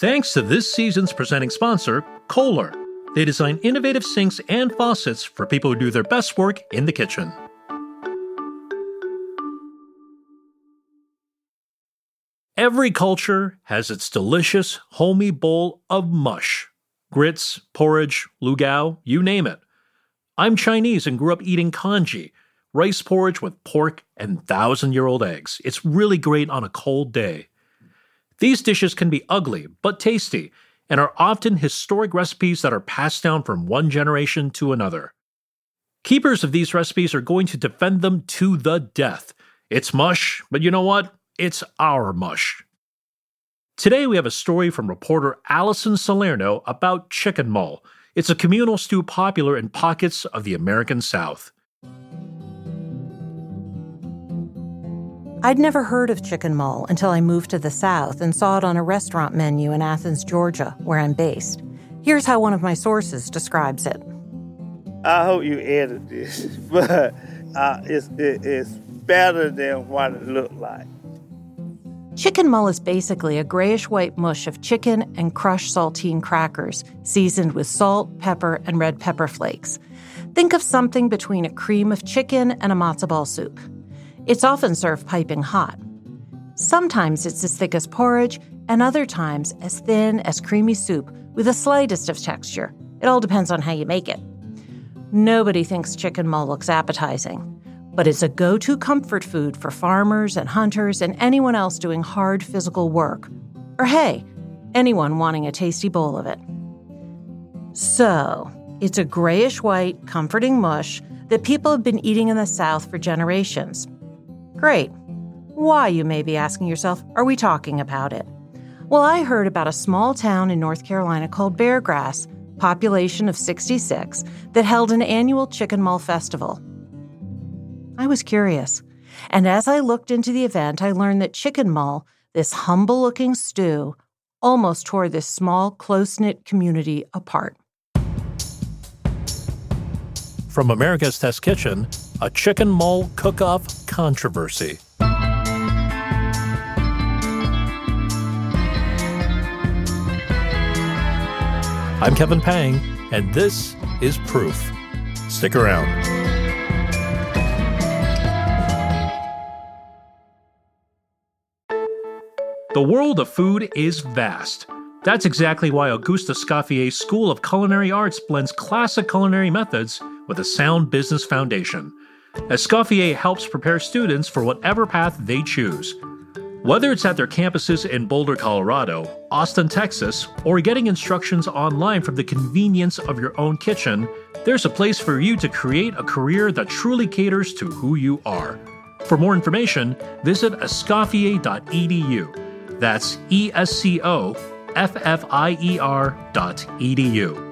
Thanks to this season's presenting sponsor, Kohler. They design innovative sinks and faucets for people who do their best work in the kitchen. Every culture has its delicious, homey bowl of mush. Grits, porridge, lugao, you name it. I'm Chinese and grew up eating congee, rice porridge with pork and thousand-year-old eggs. It's really great on a cold day. These dishes can be ugly but tasty and are often historic recipes that are passed down from one generation to another. Keepers of these recipes are going to defend them to the death. It's mush, but you know what? It's our mush. Today we have a story from reporter Allison Salerno about chicken mull. It's a communal stew popular in pockets of the American South. I'd never heard of chicken mull until I moved to the South and saw it on a restaurant menu in Athens, Georgia, where I'm based. Here's how one of my sources describes it. I hope you edit this, but it's better than what it looked like. Chicken mull is basically a grayish-white mush of chicken and crushed saltine crackers, seasoned with salt, pepper, and red pepper flakes. Think of something between a cream of chicken and a matzo ball soup. It's often served piping hot. Sometimes it's as thick as porridge, and other times as thin as creamy soup with the slightest of texture. It all depends on how you make it. Nobody thinks chicken mull looks appetizing, but it's a go-to comfort food for farmers and hunters and anyone else doing hard physical work. Or hey, anyone wanting a tasty bowl of it. So, it's a grayish-white, comforting mush that people have been eating in the South for generations. Great. Why, you may be asking yourself, are we talking about it? Well, I heard about a small town in North Carolina called Beargrass, population of 66, that held an annual chicken mull festival. I was curious, and as I looked into the event, I learned that chicken mull, this humble-looking stew, almost tore this small, close-knit community apart. From America's Test Kitchen, a chicken mull cook-off controversy. I'm Kevin Pang, and this is Proof. Stick around. The world of food is vast. That's exactly why Auguste Escoffier's School of Culinary Arts blends classic culinary methods with a sound business foundation. Escoffier helps prepare students for whatever path they choose. Whether it's at their campuses in Boulder, Colorado, Austin, Texas, or getting instructions online from the convenience of your own kitchen, there's a place for you to create a career that truly caters to who you are. For more information, visit escoffier.edu. That's escoffier.edu.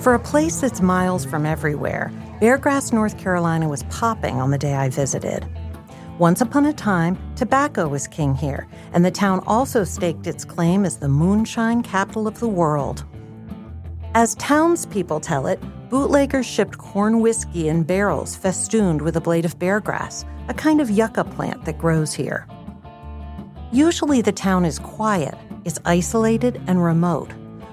For a place that's miles from everywhere, Beargrass, North Carolina was popping on the day I visited. Once upon a time, tobacco was king here, and the town also staked its claim as the moonshine capital of the world. As townspeople tell it, bootleggers shipped corn whiskey in barrels festooned with a blade of beargrass, a kind of yucca plant that grows here. Usually the town is quiet, it's isolated and remote.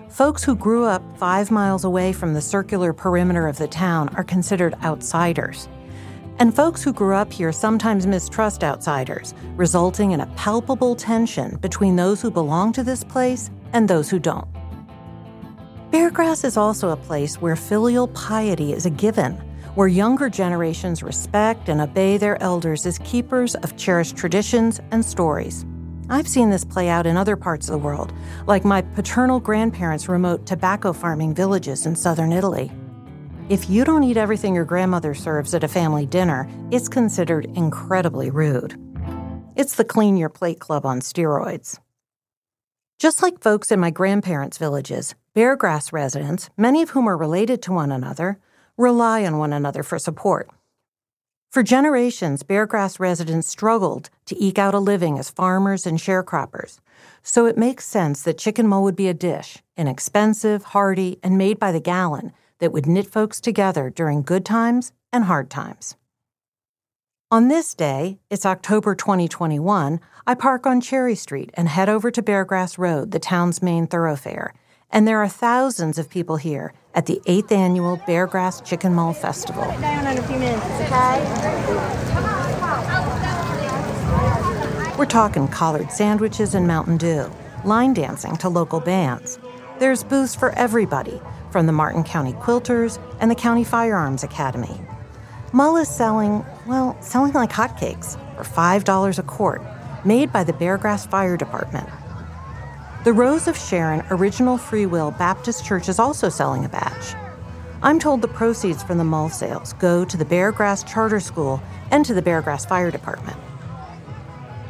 Folks who grew up 5 miles away from the circular perimeter of the town are considered outsiders. And folks who grew up here sometimes mistrust outsiders, resulting in a palpable tension between those who belong to this place and those who don't. Beargrass is also a place where filial piety is a given, where younger generations respect and obey their elders as keepers of cherished traditions and stories. I've seen this play out in other parts of the world, like my paternal grandparents' remote tobacco farming villages in southern Italy. If you don't eat everything your grandmother serves at a family dinner, it's considered incredibly rude. It's the Clean Your Plate Club on steroids. Just like folks in my grandparents' villages, Beargrass residents, many of whom are related to one another, rely on one another for support. For generations, Beargrass residents struggled to eke out a living as farmers and sharecroppers, so it makes sense that chicken mull would be a dish, inexpensive, hearty, and made by the gallon, that would knit folks together during good times and hard times. On this day, it's October 2021, I park on Cherry Street and head over to Beargrass Road, the town's main thoroughfare, and there are thousands of people here at the 8th Annual Beargrass Chicken Mull Festival. Sit down in a few minutes, okay? We're talking collard sandwiches and Mountain Dew, line dancing to local bands. There's booths for everybody, from the Martin County Quilters and the County Firearms Academy. Mull is selling like hotcakes for $5 a quart, made by the Beargrass Fire Department. The Rose of Sharon Original Free Will Baptist Church is also selling a batch. I'm told the proceeds from the mull sales go to the Beargrass Charter School and to the Beargrass Fire Department.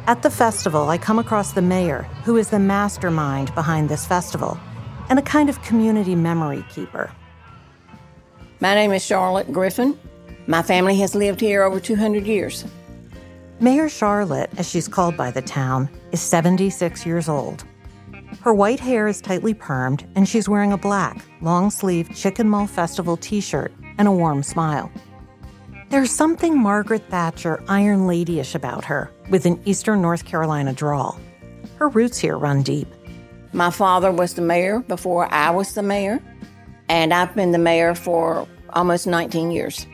At the festival, I come across the mayor, who is the mastermind behind this festival and a kind of community memory keeper. My name is Charlotte Griffin. My family has lived here over 200 years. Mayor Charlotte, as she's called by the town, is 76 years old. Her white hair is tightly permed, and she's wearing a black, long-sleeved Chicken Mull Festival t-shirt and a warm smile. There's something Margaret Thatcher Iron Lady-ish about her, with an Eastern North Carolina drawl. Her roots here run deep. My father was the mayor before I was the mayor, and I've been the mayor for almost 19 years.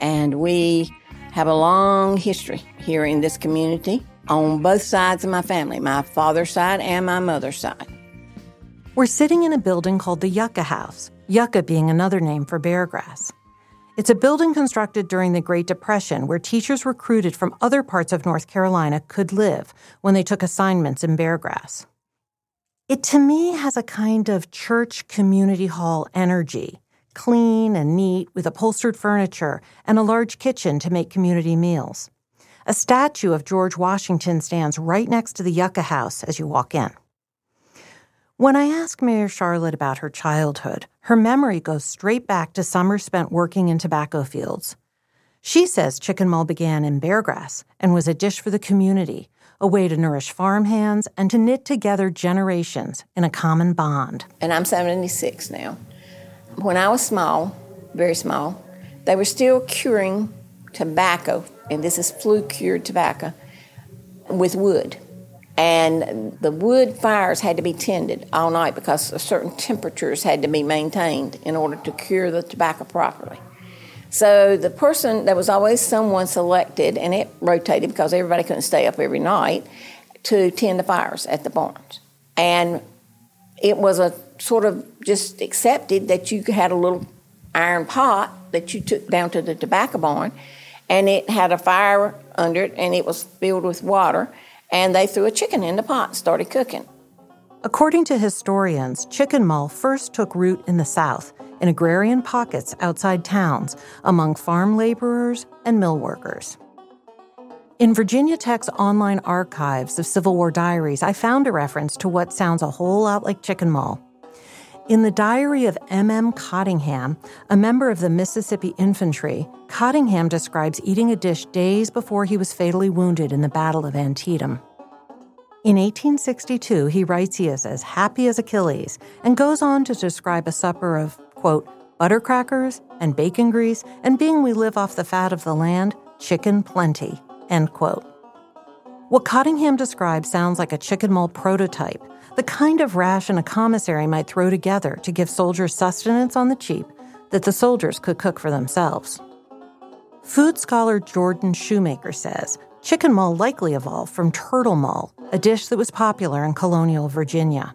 And we have a long history here in this community on both sides of my family, my father's side and my mother's side. We're sitting in a building called the Yucca House, Yucca being another name for Beargrass. It's a building constructed during the Great Depression where teachers recruited from other parts of North Carolina could live when they took assignments in Beargrass. It, to me, has a kind of church community hall energy, clean and neat with upholstered furniture and a large kitchen to make community meals. A statue of George Washington stands right next to the Yucca House as you walk in. When I ask Mayor Charlotte about her childhood, her memory goes straight back to summers spent working in tobacco fields. She says chicken mull began in Beargrass and was a dish for the community, a way to nourish farmhands and to knit together generations in a common bond. And I'm 76 now. When I was small, very small, they were still curing tobacco, and this is flue-cured tobacco, with wood. And the wood fires had to be tended all night because certain temperatures had to be maintained in order to cure the tobacco properly. So the person, there was always someone selected, and it rotated because everybody couldn't stay up every night, to tend the fires at the barns. And it was a sort of just accepted that you had a little iron pot that you took down to the tobacco barn, and it had a fire under it, and it was filled with water, and they threw a chicken in the pot and started cooking. According to historians, chicken mull first took root in the South, in agrarian pockets outside towns, among farm laborers and mill workers. In Virginia Tech's online archives of Civil War Diaries, I found a reference to what sounds a whole lot like chicken mull. In the diary of M. M. Cottingham, a member of the Mississippi Infantry, Cottingham describes eating a dish days before he was fatally wounded in the Battle of Antietam. In 1862, he writes he is as happy as Achilles and goes on to describe a supper of, quote, buttercrackers and bacon grease, and being we live off the fat of the land, chicken plenty, end quote. What Cottingham describes sounds like a chicken mull prototype, the kind of ration a commissary might throw together to give soldiers sustenance on the cheap that the soldiers could cook for themselves. Food scholar Jordan Shoemaker says chicken mull likely evolved from turtle mull, a dish that was popular in colonial Virginia.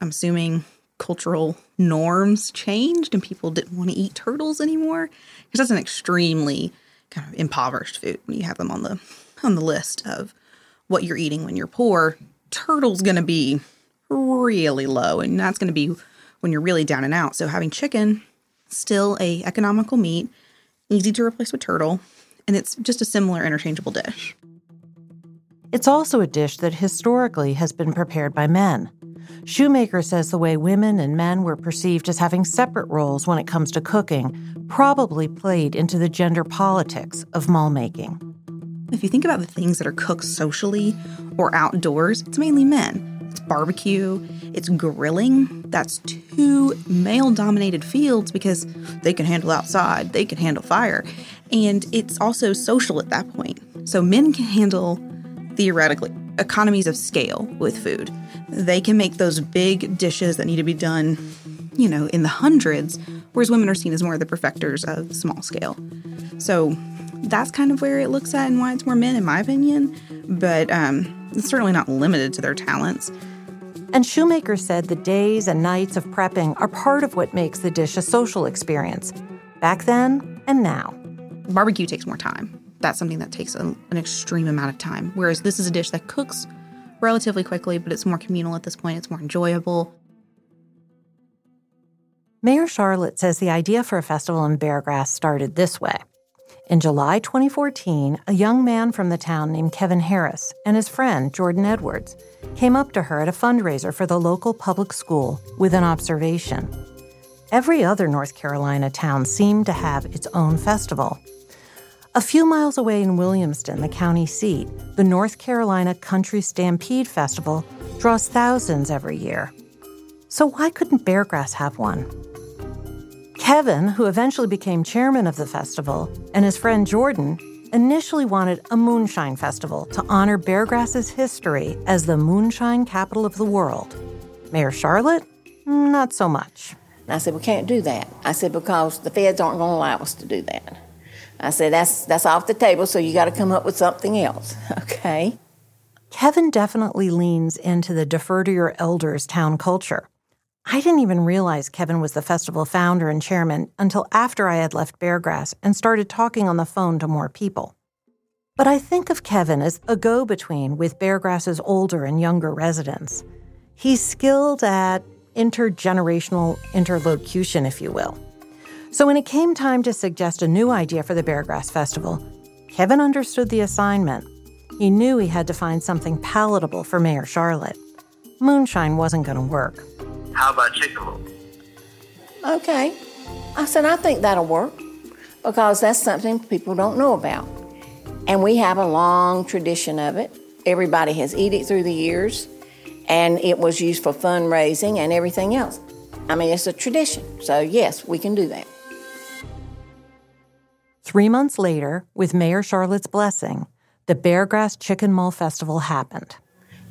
I'm assuming cultural norms changed and people didn't want to eat turtles anymore, because that's an extremely kind of impoverished food when you have them on the list of what you're eating when you're poor. Turtle's going to be really low, and that's going to be when you're really down and out. So having chicken, still a economical meat, easy to replace with turtle, and it's just a similar interchangeable dish. It's also a dish that historically has been prepared by men. Shoemaker says the way women and men were perceived as having separate roles when it comes to cooking probably played into the gender politics of mull making. If you think about the things that are cooked socially or outdoors, it's mainly men. It's barbecue, it's grilling. That's two male-dominated fields because they can handle outside, they can handle fire. And it's also social at that point. So men can handle, theoretically, economies of scale with food. They can make those big dishes that need to be done, you know, in the hundreds, whereas women are seen as more of the perfecters of small scale. So that's kind of where it looks at and why it's more men, in my opinion. But it's certainly not limited to their talents. And Shoemaker said the days and nights of prepping are part of what makes the dish a social experience, back then and now. Barbecue takes more time. That's something that takes an extreme amount of time, whereas this is a dish that cooks relatively quickly, but it's more communal at this point. It's more enjoyable. Mayor Charlotte says the idea for a festival in Beargrass started this way. In July 2014, a young man from the town named Kevin Harris and his friend, Jordan Edwards, came up to her at a fundraiser for the local public school with an observation. Every other North Carolina town seemed to have its own festival. A few miles away in Williamston, the county seat, the North Carolina Country Stampede Festival draws thousands every year. So why couldn't Beargrass have one? Kevin, who eventually became chairman of the festival, and his friend Jordan initially wanted a moonshine festival to honor Beargrass's history as the moonshine capital of the world. Mayor Charlotte, not so much. And I said, we can't do that. I said, because the feds aren't going to allow us to do that. I said, that's off the table, so you got to come up with something else, okay? Kevin definitely leans into the defer to your elders town culture. I didn't even realize Kevin was the festival founder and chairman until after I had left Beargrass and started talking on the phone to more people. But I think of Kevin as a go-between with Beargrass's older and younger residents. He's skilled at intergenerational interlocution, if you will. So when it came time to suggest a new idea for the Beargrass Festival, Kevin understood the assignment. He knew he had to find something palatable for Mayor Charlotte. Moonshine wasn't going to work. How about Chick-fil-A? Okay. I said, I think that'll work because that's something people don't know about. And we have a long tradition of it. Everybody has eat it through the years, and it was used for fundraising and everything else. I mean, it's a tradition. So, yes, we can do that. 3 months later, with Mayor Charlotte's blessing, the Beargrass Chicken Mull Festival happened.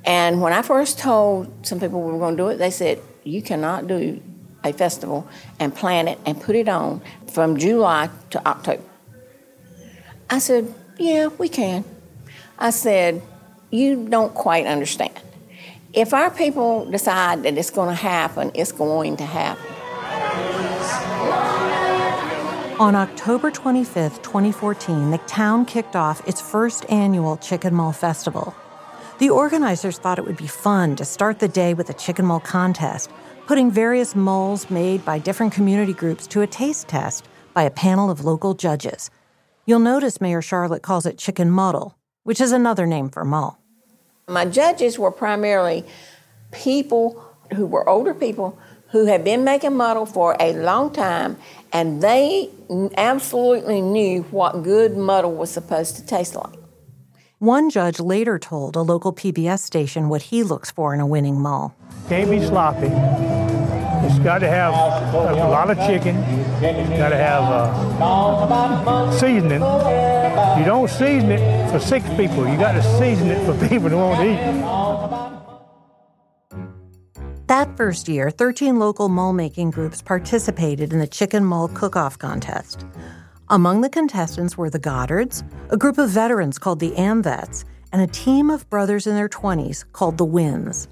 And when I first told some people we were going to do it, they said, you cannot do a festival and plan it and put it on from July to October. I said, yeah, we can. I said, you don't quite understand. If our people decide that it's going to happen, it's going to happen. On October 25th, 2014, the town kicked off its first annual Chicken Mull Festival. The organizers thought it would be fun to start the day with a chicken mull contest, putting various mulls made by different community groups to a taste test by a panel of local judges. You'll notice Mayor Charlotte calls it chicken muddle, which is another name for mull. My judges were primarily people who were older people who had been making muddle for a long time, and they absolutely knew what good muddle was supposed to taste like. One judge later told a local PBS station what he looks for in a winning mull. Can't be sloppy. It's got to have a lot of chicken. It's got to have seasoning. You don't season it for six people. You got to season it for people who won't eat. That first year, 13 local mull-making groups participated in the Chicken Mull Cook-Off Contest. Among the contestants were the Goddards, a group of veterans called the AMVETS, and a team of brothers in their 20s called the Winds.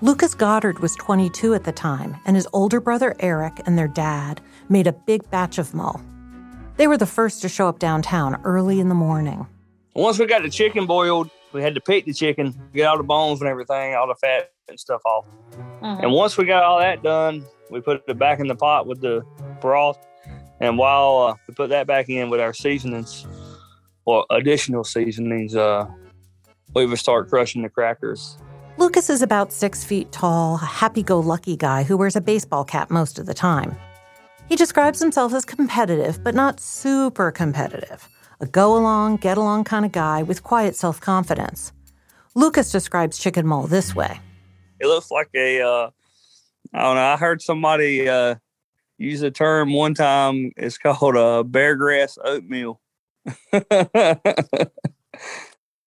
Lucas Goddard was 22 at the time, and his older brother Eric and their dad made a big batch of mull. They were the first to show up downtown early in the morning. Once we got the chicken boiled, we had to pick the chicken, get all the bones and everything, all the fat and stuff off. Mm-hmm. And once we got all that done, we put it back in the pot with the broth. And while we put that back in with our seasonings, or additional seasonings, we would start crushing the crackers Lucas is about 6 feet tall, a happy-go-lucky guy who wears a baseball cap most of the time. He describes himself as competitive, but not super competitive. A go-along, get-along kind of guy with quiet self-confidence. Lucas describes Chicken Mole this way. It looks like a, I don't know, I heard somebody use the term one time. It's called beargrass oatmeal.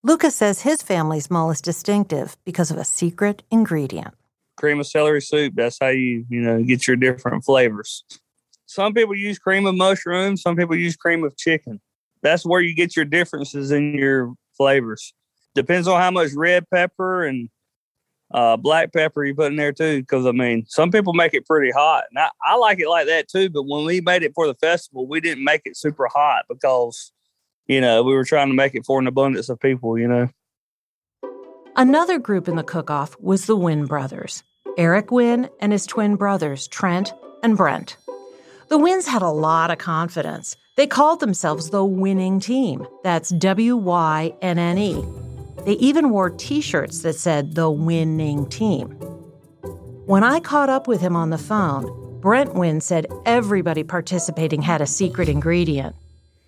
Lucas says his family's mole is distinctive because of a secret ingredient. Cream of celery soup. That's how you get your different flavors. Some people use cream of mushroom. Some people use cream of chicken. That's where you get your differences in your flavors. Depends on how much red pepper and black pepper you put in there, too, because, I mean, some people make it pretty hot. And I like it like that, too, but when we made it for the festival, we didn't make it super hot because, we were trying to make it for an abundance of people, Another group in the cook-off was the Wynne brothers, Eric Wynne and his twin brothers, Trent and Brent. The Wynnes had a lot of confidence. They called themselves the winning team. That's W-Y-N-N-E. They even wore T-shirts that said the winning team. When I caught up with him on the phone, Brent Wynne said everybody participating had a secret ingredient.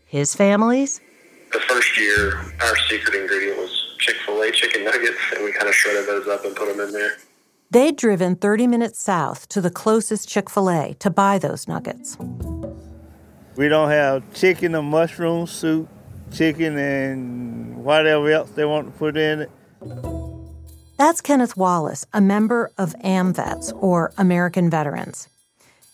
His family's? The first year, our secret ingredient was Chick-fil-A chicken nuggets, and we kind of shredded those up and put them in there. They'd driven 30 minutes south to the closest Chick-fil-A to buy those nuggets. We don't have chicken and mushroom soup, chicken and whatever else they want to put in it. That's Kenneth Wallace, a member of AMVETS, or American Veterans.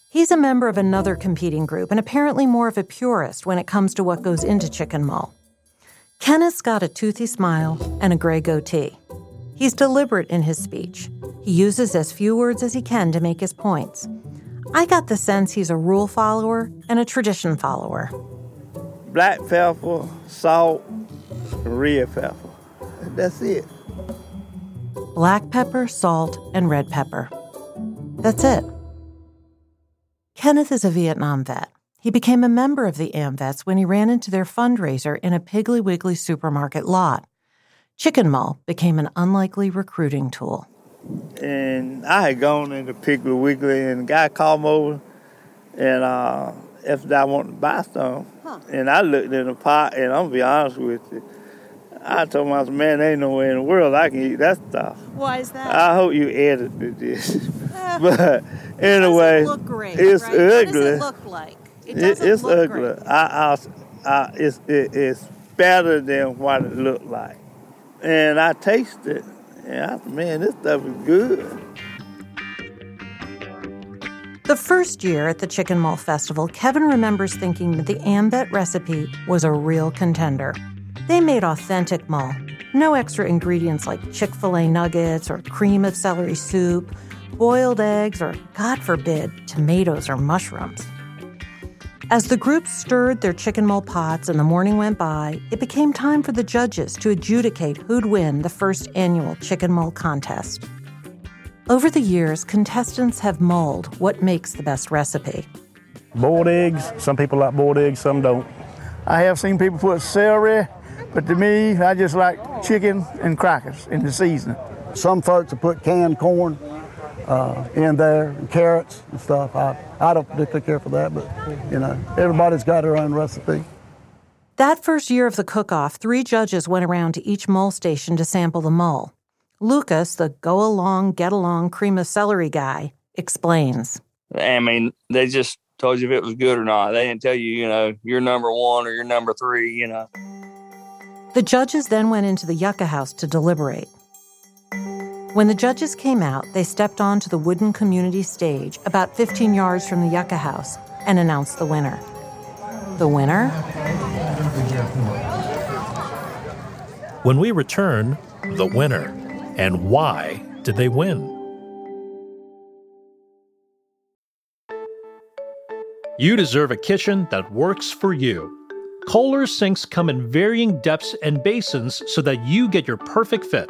He's a member of another competing group and apparently more of a purist when it comes to what goes into Chicken Mole. Kenneth's got a toothy smile and a gray goatee. He's deliberate in his speech. He uses as few words as he can to make his points. I got the sense he's a rule follower and a tradition follower. Black pepper, salt, and red pepper. That's it. Black pepper, salt, and red pepper. That's it. Kenneth is a Vietnam vet. He became a member of the AMVETS when he ran into their fundraiser in a Piggly Wiggly supermarket lot. Chicken Mole became an unlikely recruiting tool. And I had gone into Piggly Wiggly, and a guy called me over and asked if I wanted to buy some. Huh. And I looked in the pot, and I'm going to be honest with you, I told myself, man, there ain't no way in the world I can eat that stuff. Why is that? I hope you edited this. But anyway, it doesn't look great, it's right? Ugly. What does it look like? It doesn't look great. It's better than what it looked like. And I tasted it. Yeah, man, this stuff is good. The first year at the Chicken Mole Festival, Kevin remembers thinking that the AMVET recipe was a real contender. They made authentic mole. No extra ingredients like Chick-fil-A nuggets or cream of celery soup, boiled eggs, or, God forbid, tomatoes or mushrooms. As the group stirred their chicken mole pots and the morning went by, it became time for the judges to adjudicate who'd win the first annual chicken mole contest. Over the years, contestants have mulled what makes the best recipe. Boiled eggs. Some people like boiled eggs, some don't. I have seen people put celery, but to me, I just like chicken and crackers in the seasoning. Some folks have put canned corn in there, and carrots and stuff. I don't particularly care for that, but, everybody's got their own recipe. That first year of the cook-off, 3 judges went around to each mole station to sample the mole. Lucas, the go-along, get-along cream of celery guy, explains. I mean, they just told you if it was good or not. They didn't tell you, you're number 1 or you're number 3, The judges then went into the Yucca House to deliberate. When the judges came out, they stepped onto the wooden community stage about 15 yards from the Yucca House and announced the winner. The winner? When we return, the winner. And why did they win? You deserve a kitchen that works for you. Kohler sinks come in varying depths and basins so that you get your perfect fit.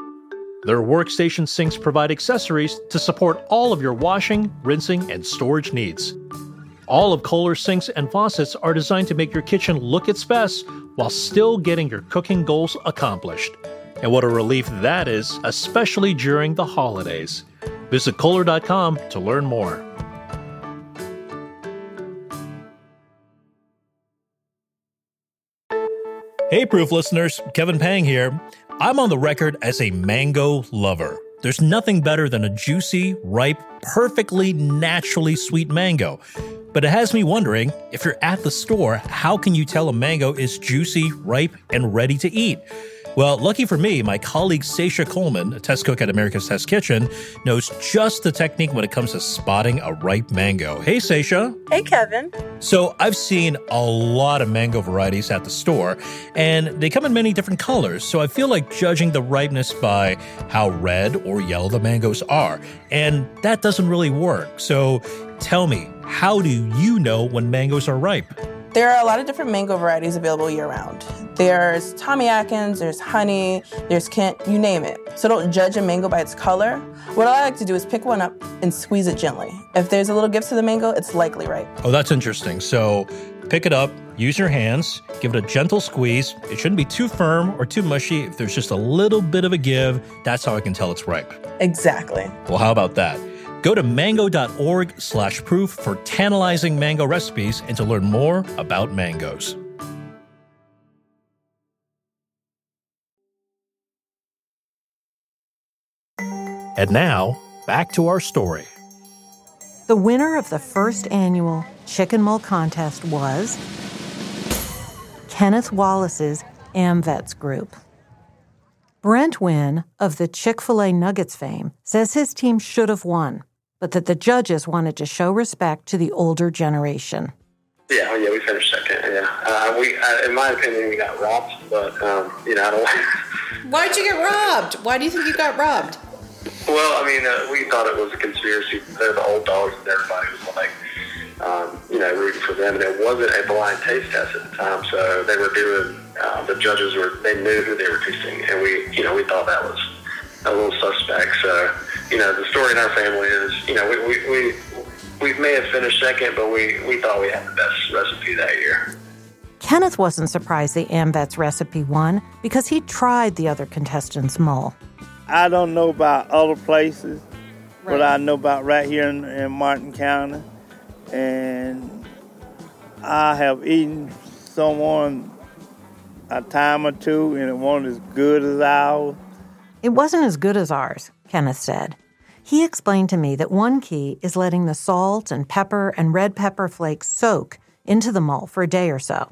Their workstation sinks provide accessories to support all of your washing, rinsing, and storage needs. All of Kohler's sinks and faucets are designed to make your kitchen look its best while still getting your cooking goals accomplished. And what a relief that is, especially during the holidays. Visit Kohler.com to learn more. Hey, Proof listeners, Kevin Pang here. I'm on the record as a mango lover. There's nothing better than a juicy, ripe, perfectly naturally sweet mango. But it has me wondering, if you're at the store, how can you tell a mango is juicy, ripe, and ready to eat? Well, lucky for me, my colleague Sasha Coleman, a test cook at America's Test Kitchen, knows just the technique when it comes to spotting a ripe mango. Hey, Sasha. Hey, Kevin. So I've seen a lot of mango varieties at the store, and they come in many different colors. So I feel like judging the ripeness by how red or yellow the mangoes are. And that doesn't really work. So tell me, how do you know when mangoes are ripe? There are a lot of different mango varieties available year-round. There's Tommy Atkins, there's Honey, there's Kent, you name it. So don't judge a mango by its color. What I like to do is pick one up and squeeze it gently. If there's a little gift to the mango, it's likely ripe. Oh, that's interesting. So pick it up, use your hands, give it a gentle squeeze. It shouldn't be too firm or too mushy. If there's just a little bit of a give, that's how I can tell it's ripe. Exactly. Well, how about that? Go to mango.org/proof for tantalizing mango recipes and to learn more about mangoes. And now, back to our story. The winner of the first annual Chicken Mull Contest was Kenneth Wallace's AMVETS group. Brent Wynne of the Chick-fil-A Nuggets fame says his team should have won, but that the judges wanted to show respect to the older generation. Yeah, we finished second, yeah. In my opinion, we got robbed, but, I don't... Why'd you get robbed? Why do you think you got robbed? Well, we thought it was a conspiracy. They're the old dogs, and everybody was rooting for them, and it wasn't a blind taste test at the time, so they were doing... the judges they knew who they were tasting, and we thought that was a little suspect. So, the story in our family is, we may have finished second, but we thought we had the best recipe that year. Kenneth wasn't surprised the AMVETS recipe won because he tried the other contestants' mull. I don't know about other places, right, but I know about right here in Martin County, and I have eaten someone a time or two, and it wasn't as good as ours. It wasn't as good as ours, Kenneth said. He explained to me that one key is letting the salt and pepper and red pepper flakes soak into the mull for a day or so.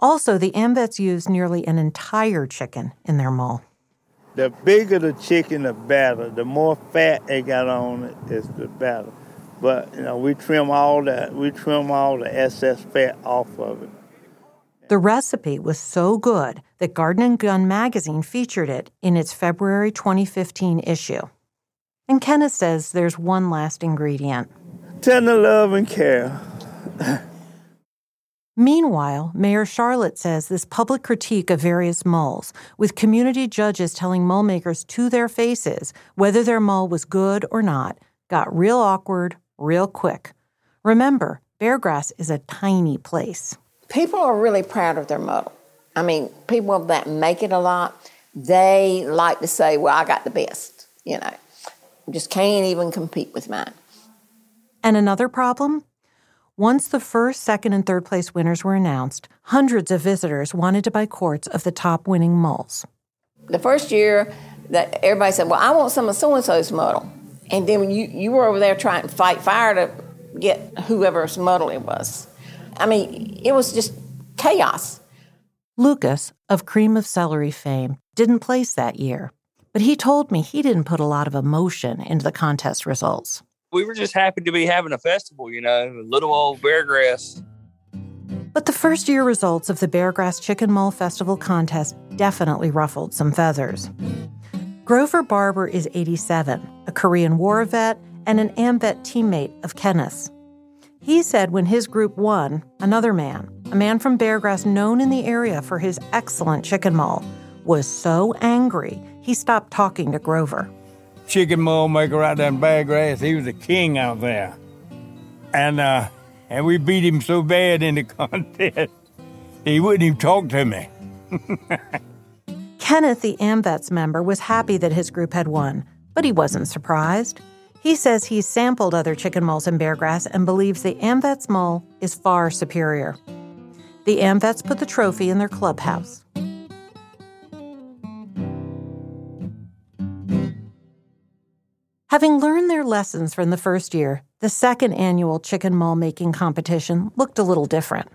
Also, the AMVETS used nearly an entire chicken in their mull. The bigger the chicken, the better. The more fat they got on it, is the better. But, we trim all the excess fat off of it. The recipe was so good that Garden & Gun magazine featured it in its February 2015 issue. And Kenneth says there's one last ingredient. Tender love and care. Meanwhile, Mayor Charlotte says this public critique of various mulls, with community judges telling mull makers to their faces whether their mull was good or not, got real awkward real quick. Remember, Beargrass is a tiny place. People are really proud of their mull. People that make it a lot, they like to say, well, I got the best, Just can't even compete with mine. And another problem? Once the first, second, and third place winners were announced, hundreds of visitors wanted to buy quarts of the top winning mulls. The first year, that everybody said, well, I want some of so-and-so's mull. And then when you were over there trying to fight fire to get whoever's mull it was. It was just chaos. Lucas, of Cream of Celery fame, didn't place that year. But he told me he didn't put a lot of emotion into the contest results. We were just happy to be having a festival, little old Beargrass. But the first year results of the Beargrass Chicken Mull Festival contest definitely ruffled some feathers. Grover Barber is 87, a Korean War vet and an AMVET teammate of Kenneth's. He said when his group won, another man, a man from Beargrass known in the area for his excellent chicken mull, was so angry he stopped talking to Grover. Chicken mull maker right there in Beargrass, he was a king out there. And we beat him so bad in the contest, he wouldn't even talk to me. Kenneth, the AMVETS member, was happy that his group had won, but he wasn't surprised. He says he's sampled other chicken mulls in Beargrass and believes the AMVETS mull is far superior. The AMVETS put the trophy in their clubhouse. Having learned their lessons from the first year, the second annual chicken mull making competition looked a little different.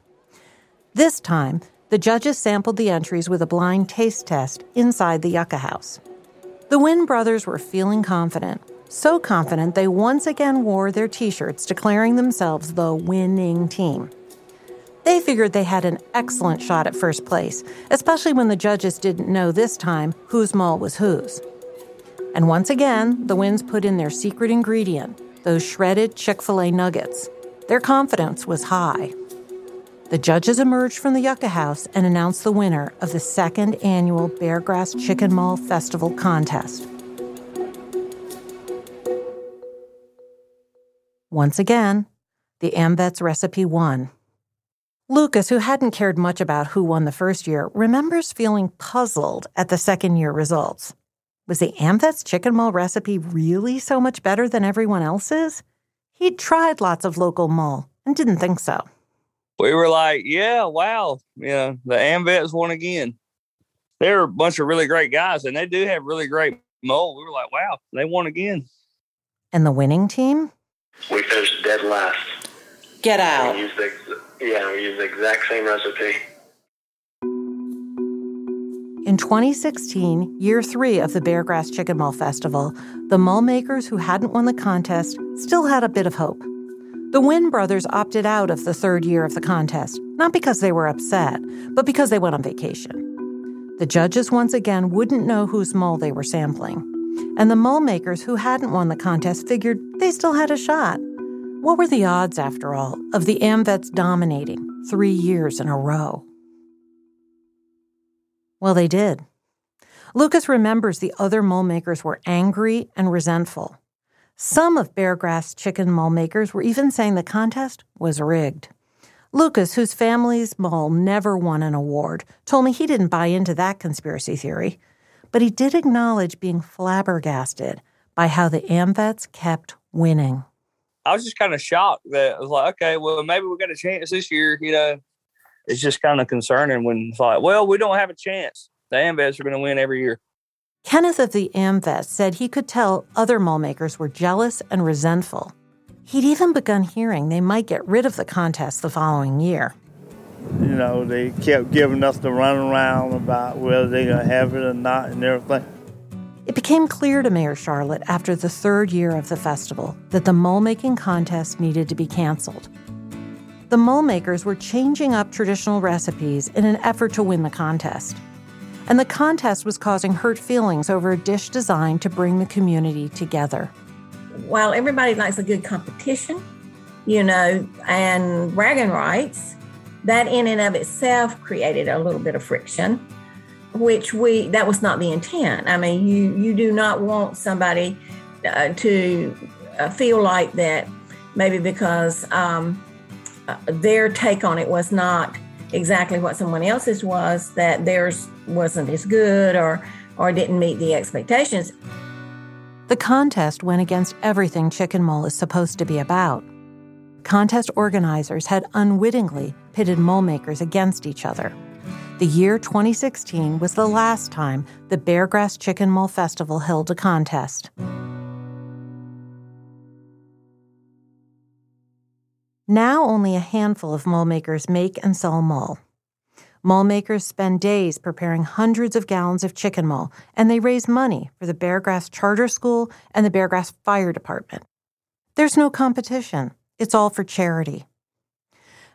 This time, the judges sampled the entries with a blind taste test inside the Yucca House. The Wynne brothers were feeling confident, so confident they once again wore their T-shirts, declaring themselves the winning team. They figured they had an excellent shot at first place, especially when the judges didn't know this time whose mull was whose. And once again, the Wynnes put in their secret ingredient, those shredded Chick-fil-A nuggets. Their confidence was high. The judges emerged from the Yucca House and announced the winner of the second annual Beargrass Chicken Mull Festival contest. Once again, the AMVETS recipe won. Lucas, who hadn't cared much about who won the first year, remembers feeling puzzled at the second-year results. Was the AMVETS chicken mull recipe really so much better than everyone else's? He'd tried lots of local mull and didn't think so. We were like, yeah, wow, yeah, the AMVETS won again. They're a bunch of really great guys, and they do have really great mull. We were like, wow, they won again. And the winning team? We finished dead last. Get out. We used the exact same recipe. In 2016, year 3 of the Beargrass Chicken Mull Festival, the mull makers who hadn't won the contest still had a bit of hope. The Wynne brothers opted out of the third year of the contest, not because they were upset, but because they went on vacation. The judges once again wouldn't know whose mull they were sampling. And the mull makers who hadn't won the contest figured they still had a shot. What were the odds, after all, of the AMVETS dominating 3 years in a row? Well, they did. Lucas remembers the other mull makers were angry and resentful. Some of Beargrass chicken mull makers were even saying the contest was rigged. Lucas, whose family's mull never won an award, told me he didn't buy into that conspiracy theory, but he did acknowledge being flabbergasted by how the AMVETS kept winning. I was just kind of shocked that I was like, okay, well, maybe we got a chance this year, It's just kind of concerning when it's like, well, we don't have a chance. The AMVETS are going to win every year. Kenneth of the AMVETS said he could tell other mull makers were jealous and resentful. He'd even begun hearing they might get rid of the contest the following year. They kept giving us the runaround about whether they're going to have it or not and everything. It became clear to Mayor Charlotte after the third year of the festival that the mull-making contest needed to be canceled. The mull makers were changing up traditional recipes in an effort to win the contest. And the contest was causing hurt feelings over a dish designed to bring the community together. While everybody likes a good competition, and bragging rights, that in and of itself created a little bit of friction, that was not the intent. I mean, you do not want somebody to feel like that, maybe because their take on it was not exactly what someone else's was, that theirs wasn't as good or didn't meet the expectations. The contest went against everything chicken mull is supposed to be about. Contest organizers had unwittingly pitted mull makers against each other. The year 2016 was the last time the Beargrass Chicken Mull Festival held a contest. Now only a handful of mull makers make and sell mull. Mull makers spend days preparing hundreds of gallons of chicken mull, and they raise money for the Beargrass Charter School and the Beargrass Fire Department. There's no competition. It's all for charity.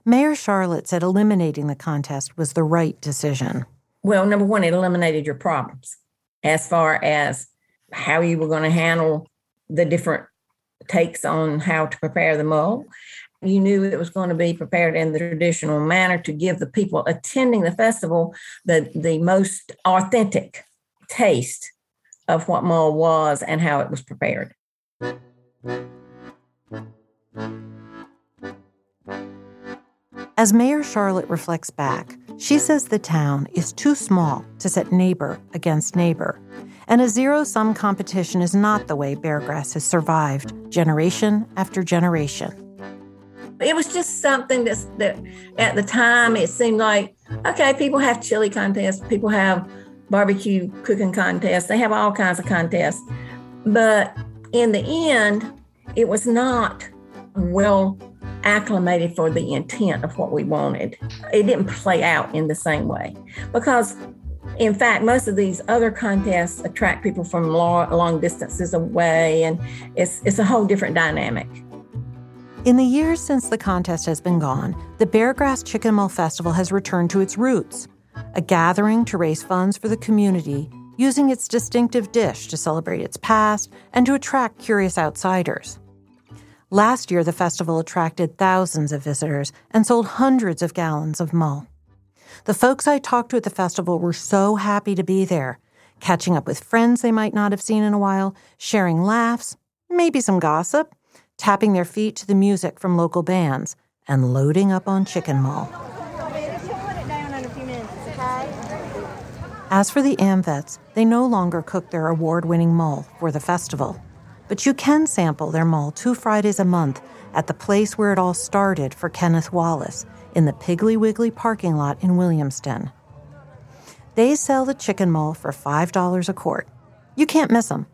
Mayor Charlotte said eliminating the contest was the right decision. Well, number one, it eliminated your problems as far as how you were going to handle the different takes on how to prepare the mull. You knew it was going to be prepared in the traditional manner to give the people attending the festival the most authentic taste of what mull was and how it was prepared. As Mayor Charlotte reflects back, She says the town is too small to set neighbor against neighbor, and a zero-sum competition is not the way Beargrass has survived generation after generation. It was just something that at the time it seemed like, okay, people have chili contests, people have barbecue cooking contests, they have all kinds of contests. But in the end, it was not well acclimated for the intent of what we wanted. It didn't play out in the same way because, in fact, most of these other contests attract people from long distances away, and it's a whole different dynamic. In the years since the contest has been gone, the Beargrass Chicken Mull Festival has returned to its roots, a gathering to raise funds for the community, using its distinctive dish to celebrate its past and to attract curious outsiders. Last year, the festival attracted thousands of visitors and sold hundreds of gallons of mull. The folks I talked to at the festival were so happy to be there, catching up with friends they might not have seen in a while, sharing laughs, maybe some gossip, tapping their feet to the music from local bands, and loading up on chicken mull. As for the AMVETS, they no longer cook their award-winning mull for the festival. But you can sample their mull 2 Fridays a month at the place where it all started for Kenneth Wallace, in the Piggly Wiggly parking lot in Williamston. They sell the chicken mull for $5 a quart. You can't miss them.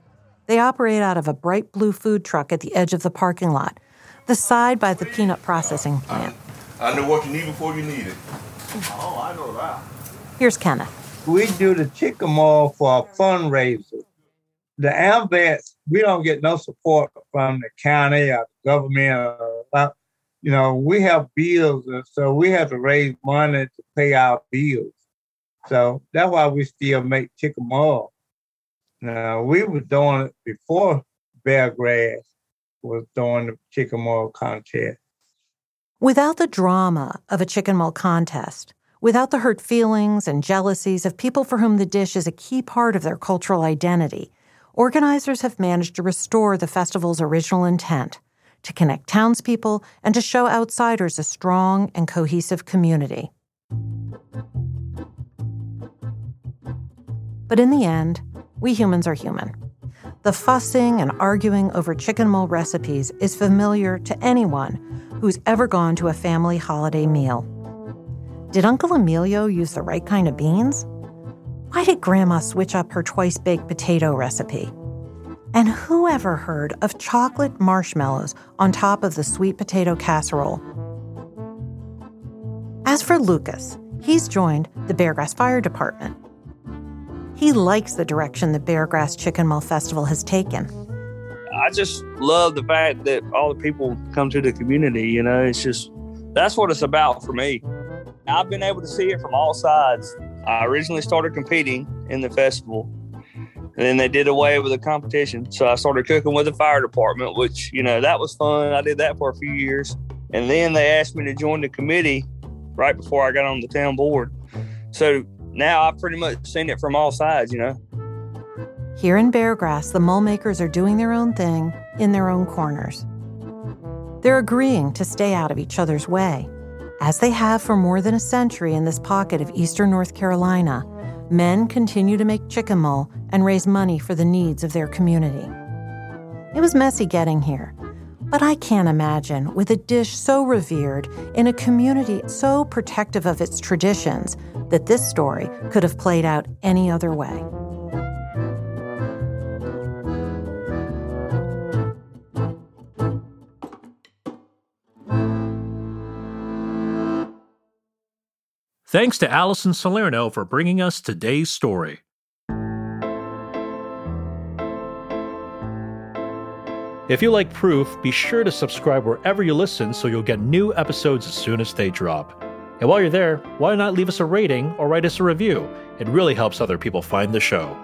They operate out of a bright blue food truck at the edge of the parking lot, the side by the peanut processing plant. I know what you need before you need it. Oh, I know that. Here's Kenneth. We do the chicken mull for a fundraiser. The AMVETS, we don't get no support from the county or the government. Or, you know, we have bills, and so we have to raise money to pay our bills. So that's why we still make chicken mull. Now, we were doing it before Beargrass was doing the chicken mull contest. Without the drama of a chicken mull contest, without the hurt feelings and jealousies of people for whom the dish is a key part of their cultural identity, organizers have managed to restore the festival's original intent, to connect townspeople and to show outsiders a strong and cohesive community. But in the end, we humans are human. The fussing and arguing over chicken mull recipes is familiar to anyone who's ever gone to a family holiday meal. Did Uncle Emilio use the right kind of beans? Why did Grandma switch up her twice-baked potato recipe? And who ever heard of chocolate marshmallows on top of the sweet potato casserole? As for Lucas, he's joined the Beargrass Fire Department. He likes the direction the Beargrass Chicken Mull Festival has taken. I just love the fact that all the people come to the community, you know. It's just, that's what it's about for me. I've been able to see it from all sides. I originally started competing in the festival, and then they did away with the competition. So I started cooking with the fire department, which, you know, that was fun. I did that for a few years. And then they asked me to join the committee right before I got on the town board. So now I've pretty much seen it from all sides, you know. Here in Beargrass, the mull makers are doing their own thing in their own corners. They're agreeing to stay out of each other's way, as they have for more than a century in this pocket of eastern North Carolina. Men continue to make chicken mull and raise money for the needs of their community. It was messy getting here, but I can't imagine, with a dish so revered in a community so protective of its traditions, that this story could have played out any other way. Thanks to Allison Salerno for bringing us today's story. If you like Proof, be sure to subscribe wherever you listen so you'll get new episodes as soon as they drop. And while you're there, why not leave us a rating or write us a review? It really helps other people find the show.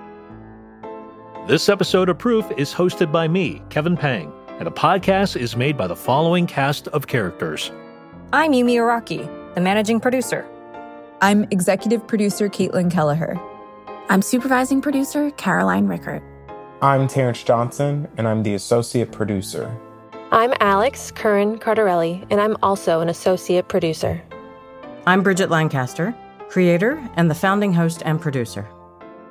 This episode of Proof is hosted by me, Kevin Pang, and the podcast is made by the following cast of characters. I'm Yumi Araki, the managing producer. I'm executive producer Caitlin Kelleher. I'm supervising producer Caroline Rickert. I'm Terrence Johnson, and I'm the associate producer. I'm Alex Curran Cardarelli, and I'm also an associate producer. I'm Bridget Lancaster, creator and the founding host and producer.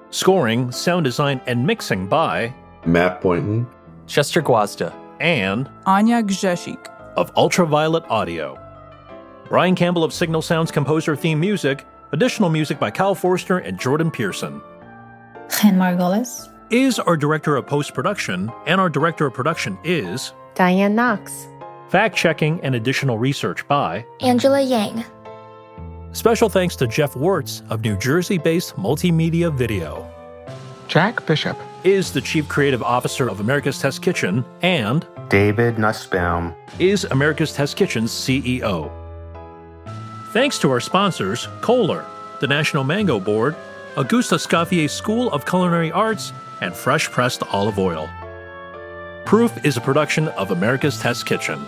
Scoring, sound design, and mixing by Matt Boynton, Chester Gwazda, and Anya Gzesik of Ultraviolet Audio. Brian Campbell of Signal Sound's composer theme music, additional music by Kyle Forster and Jordan Pearson. Jen Margolis is our director of post-production, and our director of production is Diane Knox. Fact-checking and additional research by Angela Yang. Special thanks to Jeff Wirtz of New Jersey-based Multimedia Video. Jack Bishop is the Chief Creative Officer of America's Test Kitchen, and David Nussbaum is America's Test Kitchen's CEO. Thanks to our sponsors, Kohler, the National Mango Board, Auguste Escoffier School of Culinary Arts, and Fresh Pressed Olive Oil. Proof is a production of America's Test Kitchen.